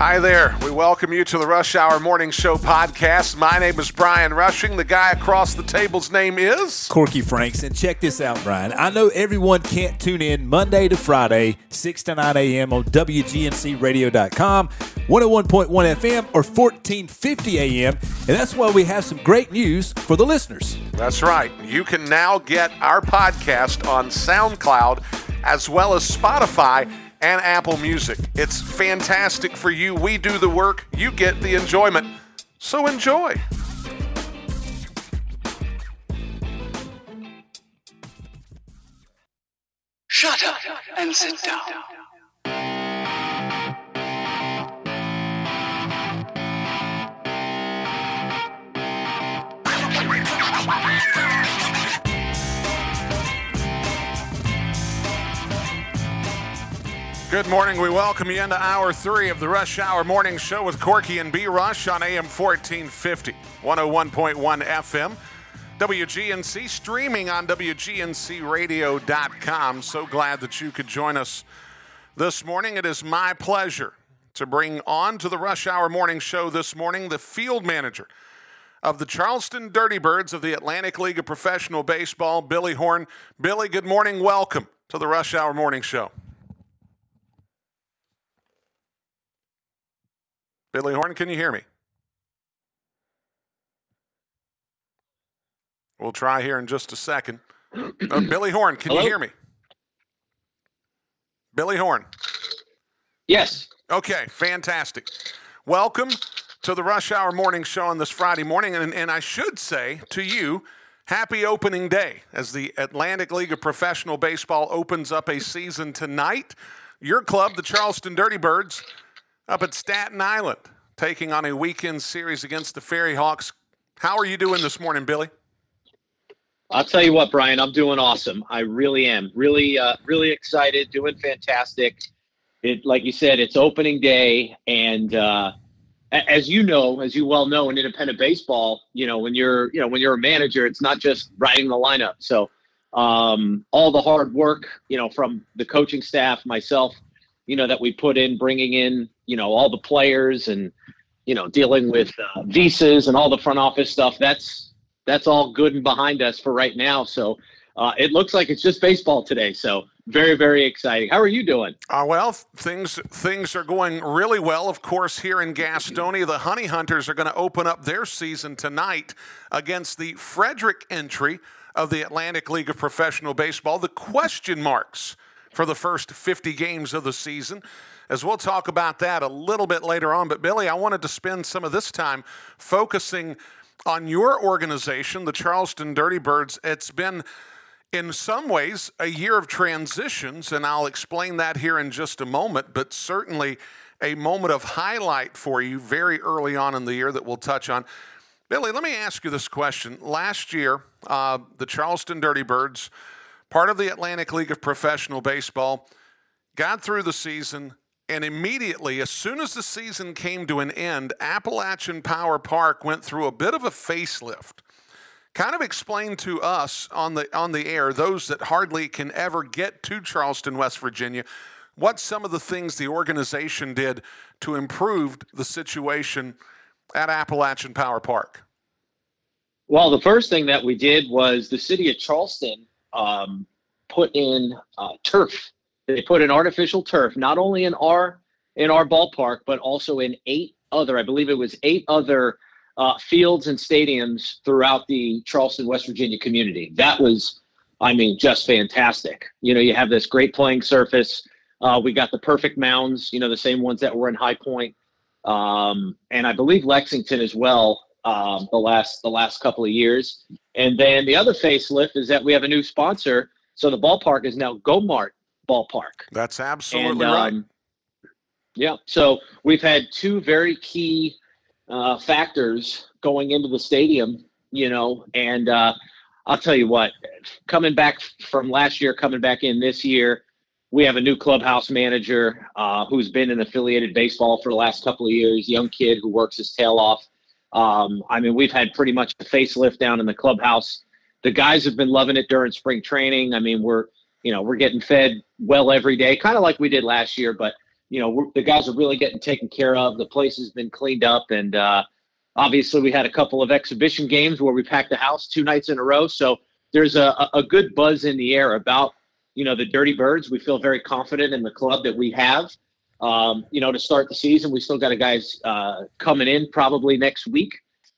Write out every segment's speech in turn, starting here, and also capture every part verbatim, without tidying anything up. Hi there. We welcome you to the Rush Hour Morning Show podcast. My name is Brian Rushing. The guy across the table's name is Corky Franks. And check this out, Brian. I know everyone can't tune in Monday to Friday, six to nine a.m. on W G N C radio dot com, one oh one point one F M, or fourteen fifty a.m. And that's why we have some great news for the listeners. That's right. You can now get our podcast on SoundCloud as well as Spotify and Apple Music. It's fantastic for you. We do the work. You get the enjoyment. So enjoy. Shut up and sit down. Good morning. We welcome you into hour three of the Rush Hour Morning Show with Corky and B. Rush on A M fourteen fifty, one oh one point one F M, W G N C, streaming on W G N C radio dot com. So glad that you could join us this morning. It is my pleasure to bring on to the Rush Hour Morning Show this morning the field manager of the Charleston Dirty Birds of the Atlantic League of Professional Baseball, Billy Horn. Billy, good morning. Welcome to the Rush Hour Morning Show. Billy Horn, can you hear me? We'll try here in just a second. Uh, Billy Horn, can Hello? you hear me? Billy Horn. Yes. Okay, fantastic. Welcome to the Rush Hour Morning Show on this Friday morning. And, and I should say to you, happy opening day as the Atlantic League of Professional Baseball opens up a season tonight. Your club, the Charleston Dirty Birds, up at Staten Island, taking on a weekend series against the Ferry Hawks. How are you doing this morning, Billy? I'll tell you what, Brian, I'm doing awesome. I really am. Really, uh, really excited, doing fantastic. It, like you said, it's opening day, and uh, as you know, as you well know, in independent baseball, you know, when you're, you know, when you're a manager, it's not just writing the lineup. So um, all the hard work, you know, from the coaching staff, myself, you know, that we put in, bringing in, you know, all the players and, you know, dealing with uh, visas and all the front office stuff. That's that's all good and behind us for right now. So uh, it looks like it's just baseball today. So very, very exciting. How are you doing? Uh, well, things things are going really well. Of course, here in Gastonia, the Honey Hunters are going to open up their season tonight against the Frederick entry of the Atlantic League of Professional Baseball. The question marks for the first fifty games of the season, as we'll talk about that a little bit later on. But, Billy, I wanted to spend some of this time focusing on your organization, the Charleston Dirty Birds. It's been, in some ways, a year of transitions, and I'll explain that here in just a moment, but certainly a moment of highlight for you very early on in the year that we'll touch on. Billy, let me ask you this question. Last year, uh, the Charleston Dirty Birds, part of the Atlantic League of Professional Baseball, got through the season, and immediately, as soon as the season came to an end, Appalachian Power Park went through a bit of a facelift. Kind of explain to us on the on the air, those that hardly can ever get to Charleston, West Virginia, what some of the things the organization did to improve the situation at Appalachian Power Park. Well, the first thing that we did was the city of Charleston Um, put in uh, turf. They put in artificial turf, not only in our in our ballpark, but also in eight other, I believe it was eight other uh, fields and stadiums throughout the Charleston, West Virginia community. That was, I mean, just fantastic. You know, you have this great playing surface. Uh, we got the perfect mounds, you know, the same ones that were in High Point. Um, and I believe Lexington as well. Um, the last the last couple of years. And then the other facelift is that we have a new sponsor, so the ballpark is now GoMart Ballpark. That's absolutely and, um, right. Yeah, so we've had two very key uh, factors going into the stadium, you know, and uh, I'll tell you what, coming back from last year, coming back in this year, we have a new clubhouse manager uh, who's been in affiliated baseball for the last couple of years, young kid who works his tail off. Um, I mean, we've had pretty much a facelift down in the clubhouse. The guys have been loving it during spring training. I mean, we're, you know, we're getting fed well every day, kind of like we did last year, but you know, we're, the guys are really getting taken care of. The place has been cleaned up. And uh, obviously we had a couple of exhibition games where we packed the house two nights in a row. So there's a, a good buzz in the air about, you know, the Dirty Birds. We feel very confident in the club that we have, um, you know, to start the season. We still got a guys uh, coming in probably next week.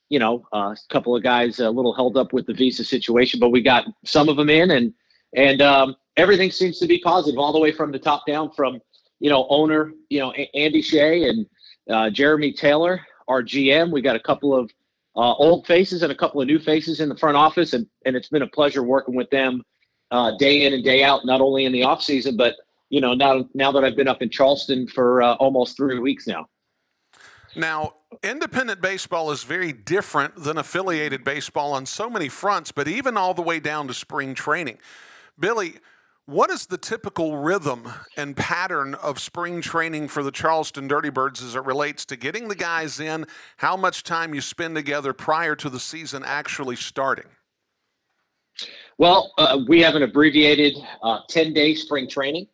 You know, uh, a couple of guys a little held up with the visa situation, but we got some of them in, and and um, everything seems to be positive all the way from the top down, from, you know, owner, you know, a- Andy Shea and uh, Jeremy Taylor, our G M. We got a couple of uh, old faces and a couple of new faces in the front office, and, and it's been a pleasure working with them uh, day in and day out, not only in the off season, but, you know, now, now that I've been up in Charleston for uh, almost three weeks now. Now, independent baseball is very different than affiliated baseball on so many fronts, but even all the way down to spring training. Billy, what is the typical rhythm and pattern of spring training for the Charleston Dirty Birds as it relates to getting the guys in, how much time you spend together prior to the season actually starting? Well, uh, we have an abbreviated uh, ten-day spring training.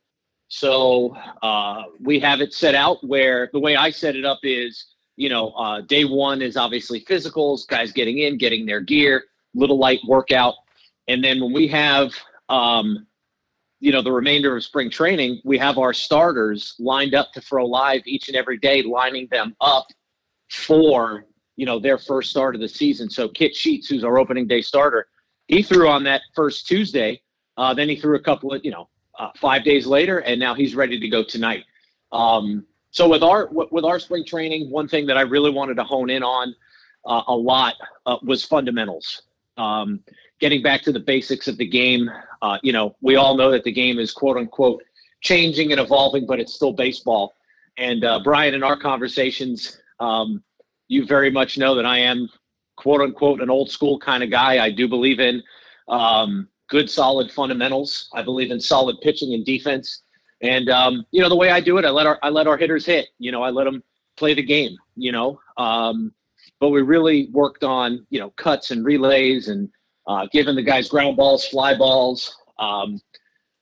So uh, we have it set out where the way I set it up is, you know, uh, day one is obviously physicals, guys getting in, getting their gear, little light workout. And then when we have, um, you know, the remainder of spring training, we have our starters lined up to throw live each and every day, lining them up for, you know, their first start of the season. So Kit Sheets, who's our opening day starter, he threw on that first Tuesday. Uh, then he threw a couple of, you know, Uh, five days later, and now he's ready to go tonight. Um, so with our w- with our spring training, one thing that I really wanted to hone in on uh, a lot uh, was fundamentals. Um, getting back to the basics of the game. Uh, you know, we all know that the game is quote unquote changing and evolving, but it's still baseball. And uh, Brian, in our conversations, um, you very much know that I am quote unquote an old school kind of guy. I do believe in um, good, solid fundamentals. I believe in solid pitching and defense. And, um, you know, the way I do it, I let our I let our hitters hit. You know, I let them play the game, you know. Um, but we really worked on, you know, cuts and relays and uh, giving the guys ground balls, fly balls, um,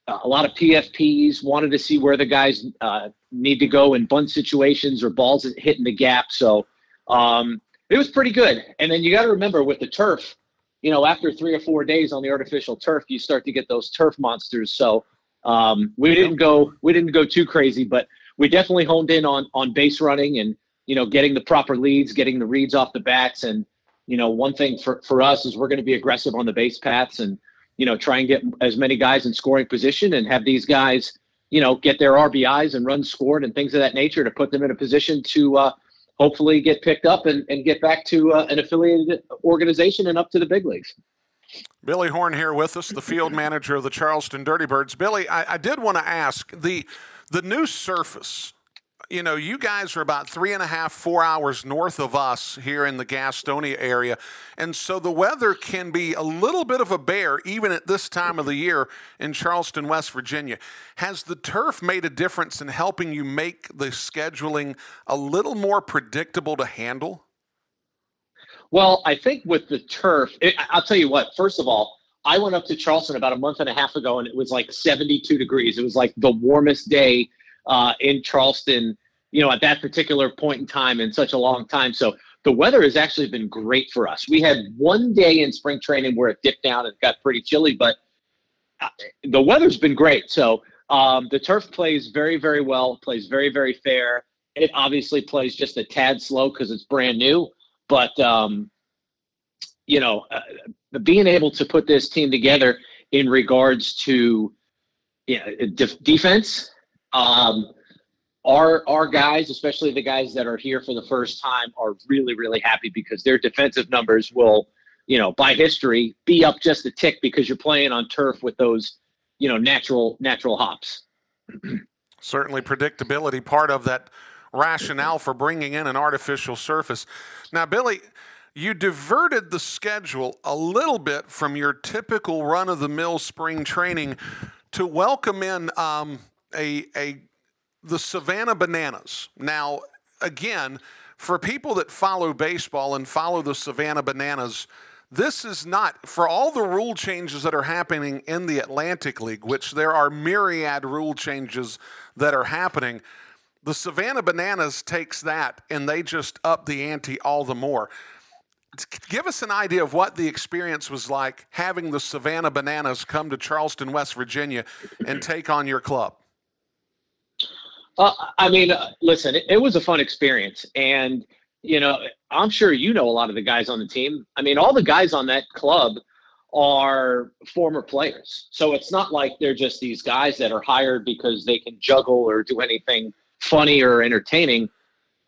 a lot of P F Ps, wanted to see where the guys uh, need to go in bunt situations or balls hitting the gap. So um, it was pretty good. And then you got to remember with the turf, you know, after three or four days on the artificial turf, you start to get those turf monsters. So um, we didn't go we didn't go too crazy, but we definitely honed in on on base running and, you know, getting the proper leads, getting the reads off the bats. And, you know, one thing for, for us is we're going to be aggressive on the base paths and, you know, try and get as many guys in scoring position and have these guys, you know, get their R B Is and runs scored and things of that nature to put them in a position to uh, – hopefully get picked up and, and get back to uh, an affiliated organization and up to the big leagues. Billy Horn here with us, the field manager of the Charleston Dirty Birds. Billy, I, I did want to ask, the the new surface, you know, you guys are about three and a half, four hours north of us here in the Gastonia area, and so the weather can be a little bit of a bear even at this time of the year in Charleston, West Virginia. Has the turf made a difference in helping you make the scheduling a little more predictable to handle? Well, I think with the turf, it, I'll tell you what, first of all, I went up to Charleston about a month and a half ago, and it was like seventy-two degrees. It was like the warmest day Uh, in Charleston, you know, at that particular point in time in such a long time. So the weather has actually been great for us. We had one day in spring training where it dipped down and got pretty chilly, but the weather's been great. So um, the turf plays very, very well, plays very, very fair. It obviously plays just a tad slow because it's brand new, but, um, you know, uh, being able to put this team together in regards to, you know, de- defense, Um, our, our guys, especially the guys that are here for the first time, are really, really happy because their defensive numbers will, you know, by history, be up just a tick because you're playing on turf with those, you know, natural, natural hops. Certainly predictability, part of that rationale for bringing in an artificial surface. Now, Billy, you diverted the schedule a little bit from your typical run-of-the-mill spring training to welcome in, um, A, a the Savannah Bananas. Now, again, for people that follow baseball and follow the Savannah Bananas, this is not, for all the rule changes that are happening in the Atlantic League, which there are myriad rule changes that are happening, The Savannah Bananas takes that, and they just up the ante all the more. Give us an idea of what the experience was like having the Savannah Bananas come to Charleston, West Virginia, and take on your club. Uh, I mean, uh, listen, it, it was a fun experience. And, you know, I'm sure you know a lot of the guys on the team. I mean, all the guys on that club are former players. So it's not like they're just these guys that are hired because they can juggle or do anything funny or entertaining.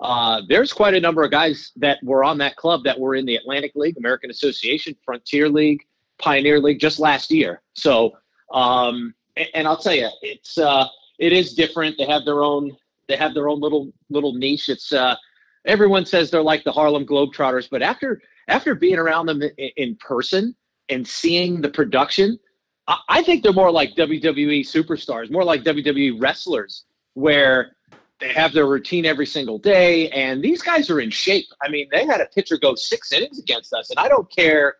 Uh, there's quite a number of guys that were on that club that were in the Atlantic League, American Association, Frontier League, Pioneer League just last year. So, um, and, and I'll tell you, it's, uh, it is different. They have their own, they have their own little, little niche. It's, uh, everyone says they're like the Harlem Globetrotters, but after, after being around them in, in person and seeing the production, I, I think they're more like W W E superstars, more like W W E wrestlers, where they have their routine every single day, and these guys are in shape. I mean, they had a pitcher go six innings against us, and I don't care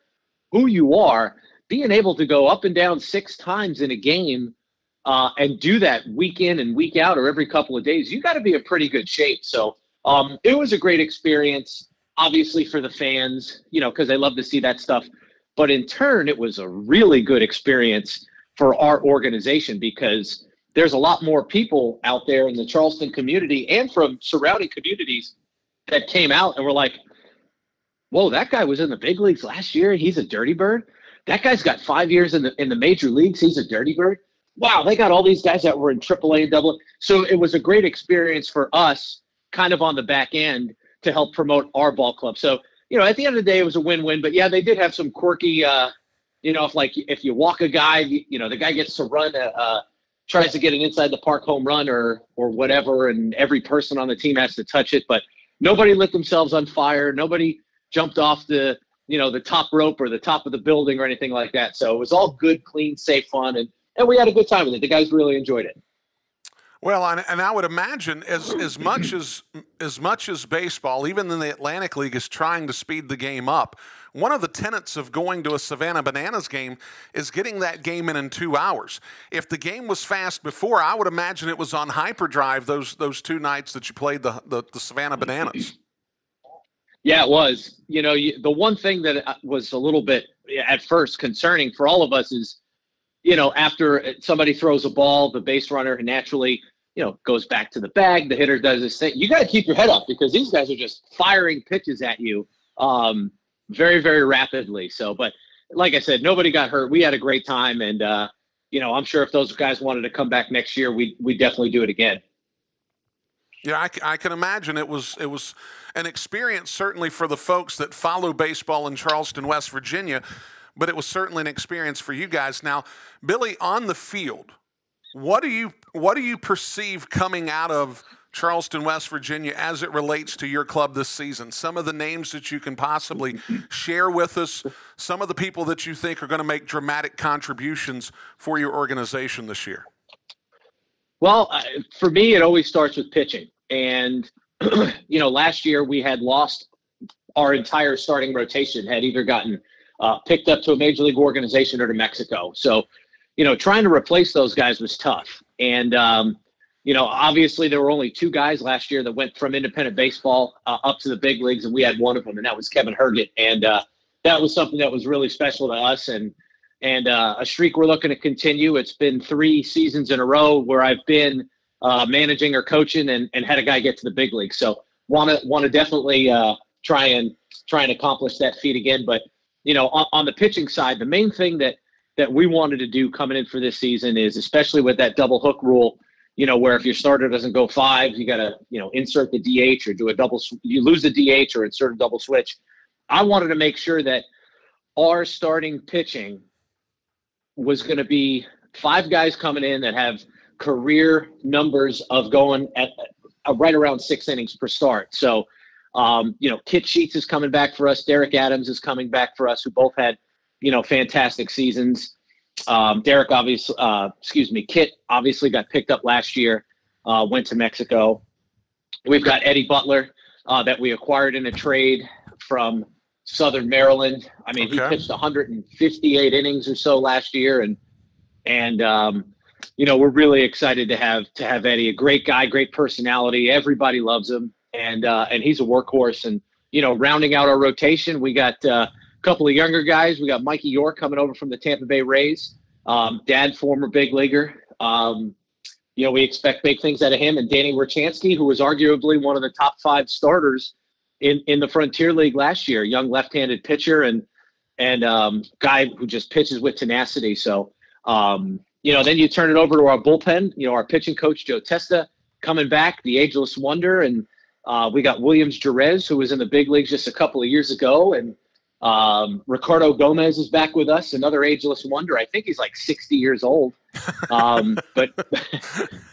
who you are, being able to go up and down six times in a game uh, and do that week in and week out or every couple of days, you got to be in pretty good shape. So um, it was a great experience, obviously, for the fans, you know, because they love to see that stuff. But in turn, it was a really good experience for our organization because – there's a lot more people out there in the Charleston community and from surrounding communities that came out and were like, whoa, that guy was in the big leagues last year. He's a Dirty Bird. That guy's got five years in the, in the major leagues. He's a Dirty Bird. Wow. They got all these guys that were in triple A and double A. So it was a great experience for us kind of on the back end to help promote our ball club. So, you know, at the end of the day, it was a win-win, but yeah, they did have some quirky, uh, you know, if like, if you walk a guy, you, you know, the guy gets to run a, uh, tries to get an inside the park home run or or whatever, and every person on the team has to touch it. But nobody lit themselves on fire. Nobody jumped off the, you know, the top rope or the top of the building or anything like that. So it was all good, clean, safe fun, and, and we had a good time with it. The guys really enjoyed it. Well, and, and I would imagine as as much as as much as baseball, even in the Atlantic League, is trying to speed the game up, one of the tenets of going to a Savannah Bananas game is getting that game in in two hours. If the game was fast before, I would imagine it was on hyperdrive those those two nights that you played the, the, the Savannah Bananas. Yeah, it was. You know, you, the one thing that was a little bit at first concerning for all of us is, you know, after somebody throws a ball, the base runner naturally, you know, goes back to the bag. The hitter does his thing. You got to keep your head up because these guys are just firing pitches at you. Um, very, very rapidly. So, but like I said, nobody got hurt. We had a great time. And, uh, you know, I'm sure if those guys wanted to come back next year, we we definitely do it again. Yeah, I, I can imagine it was it was an experience, certainly for the folks that follow baseball in Charleston, West Virginia, but it was certainly an experience for you guys. Now, Billy, on the field, what do you what do you perceive coming out of Charleston, West Virginia, as it relates to your club this season? Some of the names that you can possibly share with us, some of the people that you think are going to make dramatic contributions for your organization this year. Well, for me, it always starts with pitching. And, you know, last year we had lost our entire starting rotation, had either gotten uh, picked up to a major league organization or to Mexico. So, you know, trying to replace those guys was tough. And, um, You know, obviously there were only two guys last year that went from independent baseball uh, up to the big leagues, and we had one of them, and that was Kevin Herget. And uh, that was something that was really special to us, and and uh, a streak we're looking to continue. It's been three seasons in a row where I've been uh, managing or coaching and, and had a guy get to the big league. So want to want to definitely uh, try and try and accomplish that feat again. But, you know, on, on the pitching side, the main thing that, that we wanted to do coming in for this season is, especially with that double hook rule, you know, where if your starter doesn't go five, you got to, you know, insert the D H or do a double, you lose the D H or insert a double switch. I wanted to make sure that our starting pitching was going to be five guys coming in that have career numbers of going at uh, right around six innings per start. So, um, you know, Kit Sheets is coming back for us. Derek Adams is coming back for us, who both had, you know, fantastic seasons. Um, Derek, obviously, uh, excuse me, Kit obviously got picked up last year, uh, went to Mexico. We've got Eddie Butler uh, that we acquired in a trade from Southern Maryland. I mean, okay. He pitched one hundred fifty-eight innings or so last year, and and um, you know, we're really excited to have to have Eddie, a great guy, great personality. Everybody loves him. And uh, and he's a workhorse. And, you know, rounding out our rotation, we got uh, a couple of younger guys. We got Mikey York coming over from the Tampa Bay Rays. Um, dad, former big leaguer. Um, you know, we expect big things out of him. And Danny Warchanski, who was arguably one of the top five starters in, in the Frontier League last year, young left-handed pitcher and and um, guy who just pitches with tenacity. So, um, you know, then you turn it over to our bullpen, you know, our pitching coach, Joe Testa, coming back, the ageless wonder. And uh, we got Williams Jerez, who was in the big leagues just a couple of years ago. And um, Ricardo Gomez is back with us, another ageless wonder. I think he's like sixty years old. Um, but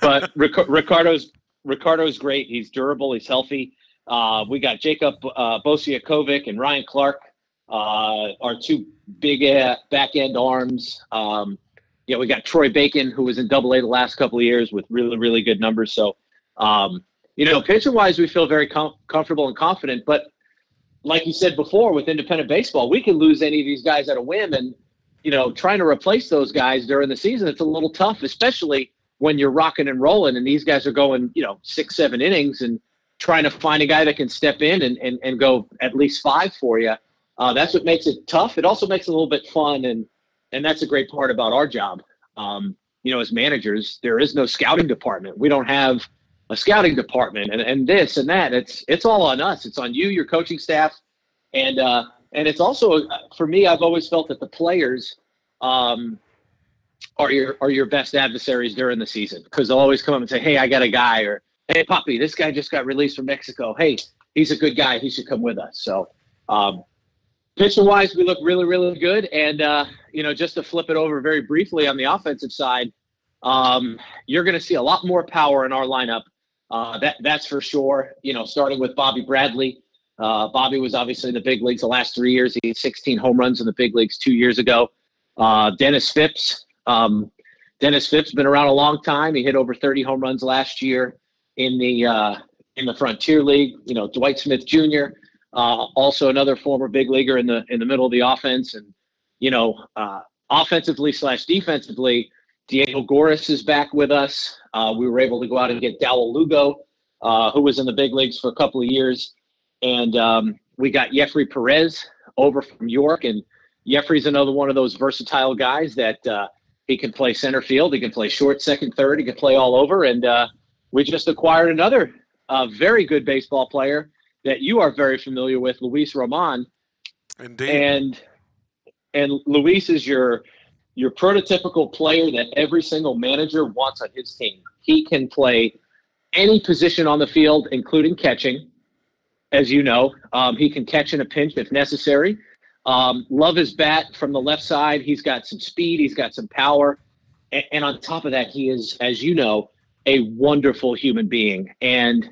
but Ric- Ricardo's, Ricardo's great. He's durable. He's healthy. Uh, we got Jacob uh, Bosiakovic and Ryan Clark, uh, our two big uh, back-end arms. Um, yeah, we got Troy Bacon, who was in double A the last couple of years with really, really good numbers. So, um, you know, pitching-wise, we feel very com- comfortable and confident. But like you said before, with independent baseball, we can lose any of these guys at a whim. And, you know, trying to replace those guys during the season, it's a little tough, especially when you're rocking and rolling and these guys are going, you know, six, seven innings and trying to find a guy that can step in and, and, and go at least five for you. Uh, that's what makes it tough. It also makes it a little bit fun, and and that's a great part about our job. Um, you know, as managers, there is no scouting department. We don't have a scouting department and, and this and that. It's it's all on us. It's on you, your coaching staff, and uh, and it's also, for me, I've always felt that the players um, are your are your best adversaries during the season, because they'll always come up and say, hey, I got a guy, or hey, Poppy, this guy just got released from Mexico. Hey, he's a good guy. He should come with us. So um, pitching-wise, we look really, really good. And, uh, you know, just to flip it over very briefly on the offensive side, um, you're going to see a lot more power in our lineup. Uh, that That's for sure. You know, starting with Bobby Bradley. Uh, Bobby was obviously in the big leagues the last three years. He had sixteen home runs in the big leagues two years ago. Uh, Dennis Phipps. Um, Dennis Phipps been around a long time. He hit over thirty home runs last year in the uh, in the Frontier League. You know, Dwight Smith Junior, uh, also another former big leaguer in the in the middle of the offense. And, you know, uh, offensively slash defensively, Diego Goris is back with us. Uh, we were able to go out and get Dowell Lugo, uh, who was in the big leagues for a couple of years. And um, we got Jeffrey Perez over from York. And Jeffrey's another one of those versatile guys that uh, he can play center field. He can play short, second, third. He can play all over. And, uh, we just acquired another uh, very good baseball player that you are very familiar with, Luis Roman. Indeed. And and Luis is your your prototypical player that every single manager wants on his team. He can play any position on the field, including catching, as you know. Um, he can catch in a pinch if necessary. Um, love his bat from the left side. He's got some speed. He's got some power. And, and on top of that, he is, as you know, a wonderful human being. And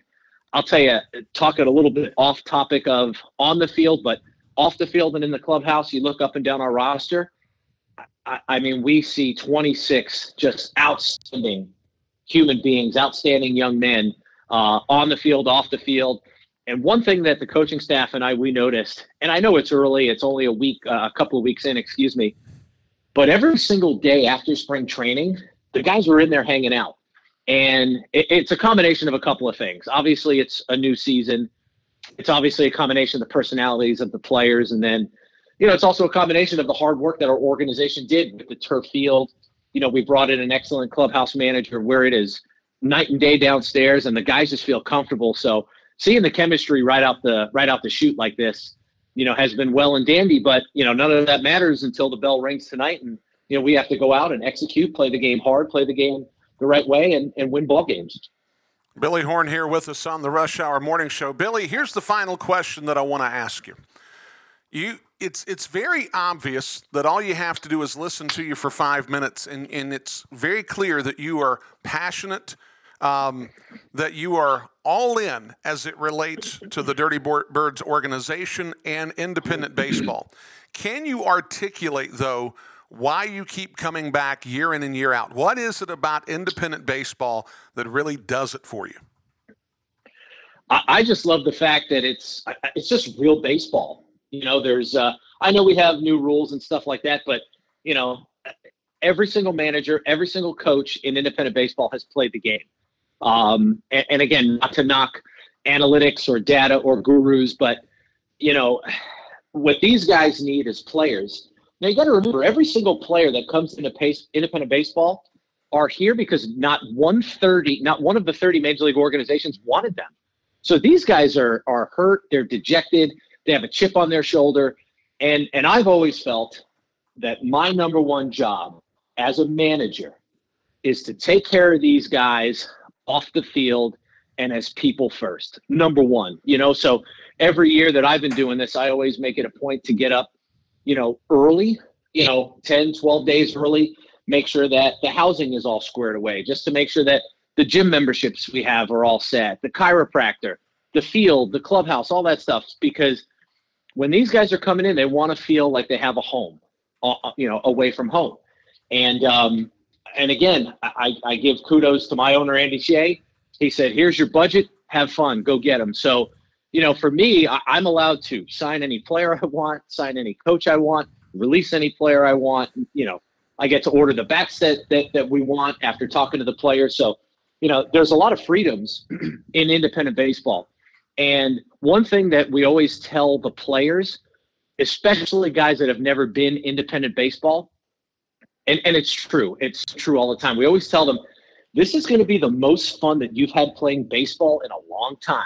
I'll tell you, talking a little bit off topic of on the field, but off the field and in the clubhouse, you look up and down our roster. I, I mean, we see twenty-six just outstanding human beings, outstanding young men uh, on the field, off the field. And one thing that the coaching staff and I, we noticed, and I know it's early, it's only a week, uh, a couple of weeks in, excuse me, but every single day after spring training, the guys were in there hanging out. And it, it's a combination of a couple of things. Obviously, it's a new season. It's obviously a combination of the personalities of the players. And then, you know, it's also a combination of the hard work that our organization did with the turf field. You know, we brought in an excellent clubhouse manager where it is night and day downstairs, and the guys just feel comfortable. So seeing the chemistry right out the right out the chute like this, you know, has been well and dandy. But, you know, none of that matters until the bell rings tonight. And, you know, we have to go out and execute, play the game hard, play the game the right way, and, and win ball games. Billy Horn here with us on the Rush Hour Morning Show. Billy, here's the final question that I want to ask you. You, it's it's very obvious that all you have to do is listen to you for five minutes, and, and it's very clear that you are passionate, um, that you are all in as it relates to the Dirty Birds organization and independent baseball. Can you articulate, though, why you keep coming back year in and year out? What is it about independent baseball that really does it for you? I just love the fact that it's it's just real baseball. You know, there's uh, I know we have new rules and stuff like that, but, you know, every single manager, every single coach in independent baseball has played the game. Um, and, and again, not to knock analytics or data or gurus, but, you know, what these guys need is players. Now, you got to remember, every single player that comes into pace, independent baseball are here because not one thirty, not one of the thirty major league organizations wanted them. So these guys are are hurt. They're dejected. They have a chip on their shoulder. And and I've always felt that my number one job as a manager is to take care of these guys off the field and as people first. Number one, you know, so every year that I've been doing this, I always make it a point to get up, you know, early, you know, ten, twelve days early, make sure that the housing is all squared away, just to make sure that the gym memberships we have are all set, the chiropractor, the field, the clubhouse, all that stuff. Because when these guys are coming in, they want to feel like they have a home, you know, away from home. And um, and again, I, I give kudos to my owner, Andy Shea. He said, here's your budget. Have fun. Go get them. So, you know, for me, I, I'm allowed to sign any player I want, sign any coach I want, release any player I want. You know, I get to order the bat set that, that we want after talking to the players. So, you know, there's a lot of freedoms in independent baseball. And one thing that we always tell the players, especially guys that have never been independent baseball, and, and it's true. It's true all the time. We always tell them, this is going to be the most fun that you've had playing baseball in a long time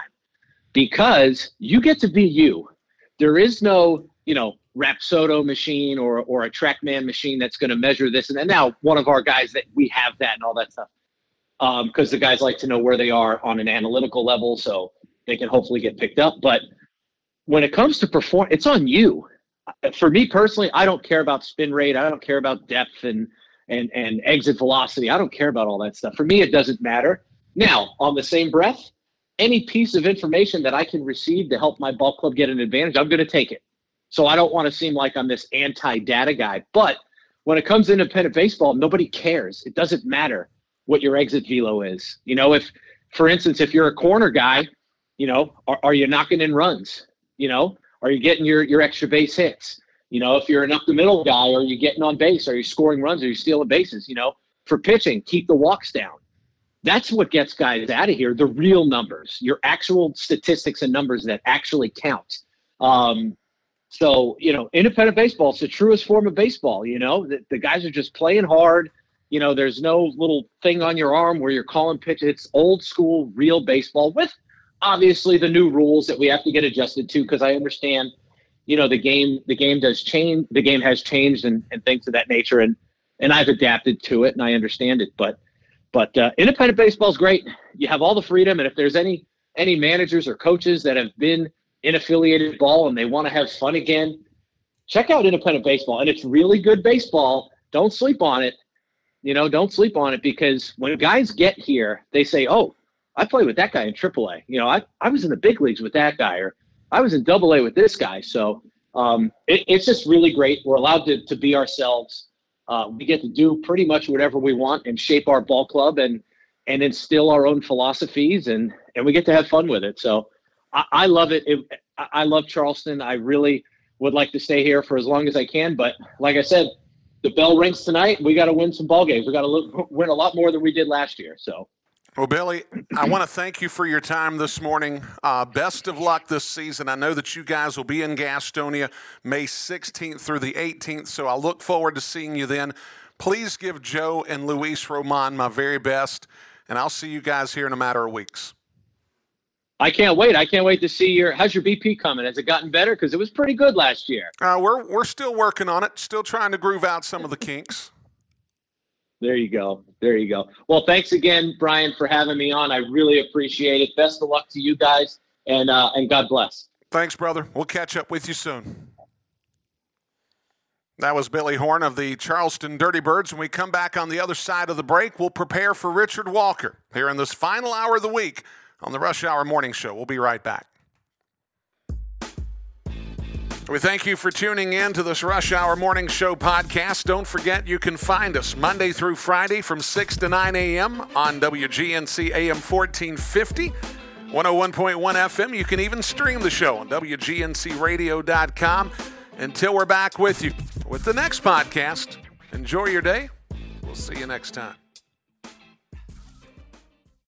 because you get to be you. There is no, you know, Rapsodo machine or or a TrackMan machine that's going to measure this. And then now one of our guys that we have that and all that stuff because um, the guys like to know where they are on an analytical level so they can hopefully get picked up. But when it comes to perform, it's on you. For me personally, I don't care about spin rate. I don't care about depth and and and exit velocity. I don't care about all that stuff. For me, it doesn't matter. Now, on the same breath, any piece of information that I can receive to help my ball club get an advantage, I'm going to take it. So I don't want to seem like I'm this anti-data guy. But when it comes to independent baseball, nobody cares. It doesn't matter what your exit velo is. You know, if, for instance, if you're a corner guy, you know, are, are you knocking in runs? You know, are you getting your, your extra base hits? You know, if you're an up the middle guy, are you getting on base? Are you scoring runs? Are you stealing bases? You know, for pitching, keep the walks down. That's what gets guys out of here. The real numbers, your actual statistics and numbers that actually count. Um, so, you know, independent baseball, it's the truest form of baseball. You know, the, the guys are just playing hard. You know, there's no little thing on your arm where you're calling pitches. It's old school, real baseball with obviously the new rules that we have to get adjusted to. Cause I understand, you know, the game, the game does change. The game has changed and, and things of that nature. And, and I've adapted to it and I understand it, but, but uh, independent baseball is great. You have all the freedom. And if there's any, any managers or coaches that have been in affiliated ball and they want to have fun again, check out independent baseball. And it's really good baseball. Don't sleep on it. You know, don't sleep on it because when guys get here, they say, oh, I played with that guy in triple A. You know, I, I was in the big leagues with that guy, or I was in double A with this guy. So um, it, it's just really great. We're allowed to, to be ourselves. Uh, we get to do pretty much whatever we want and shape our ball club and, and instill our own philosophies, and, and we get to have fun with it. So I, I love it. it. I love Charleston. I really would like to stay here for as long as I can. But like I said, the bell rings tonight. We got to win some ball games. We got to lo- win a lot more than we did last year. So. Well, Billy, I want to thank you for your time this morning. Uh, best of luck this season. I know that you guys will be in Gastonia May sixteenth through the eighteenth, so I look forward to seeing you then. Please give Joe and Luis Roman my very best, and I'll see you guys here in a matter of weeks. I can't wait. I can't wait to see your – how's your B P coming? Has it gotten better? Because it was pretty good last year. Uh, we're we're still working on it, still trying to groove out some of the kinks. There you go. There you go. Well, thanks again, Brian, for having me on. I really appreciate it. Best of luck to you guys, and uh, and God bless. Thanks, brother. We'll catch up with you soon. That was Billy Horn of the Charleston Dirty Birds. When we come back on the other side of the break, we'll prepare for Richard Walker here in this final hour of the week on the Rush Hour Morning Show. We'll be right back. We thank you for tuning in to this Rush Hour Morning Show podcast. Don't forget, you can find us Monday through Friday from six to nine a.m. on W G N C A M fourteen fifty, one oh one point one F M. You can even stream the show on W G N C radio dot com. Until we're back with you with the next podcast, enjoy your day See you next time.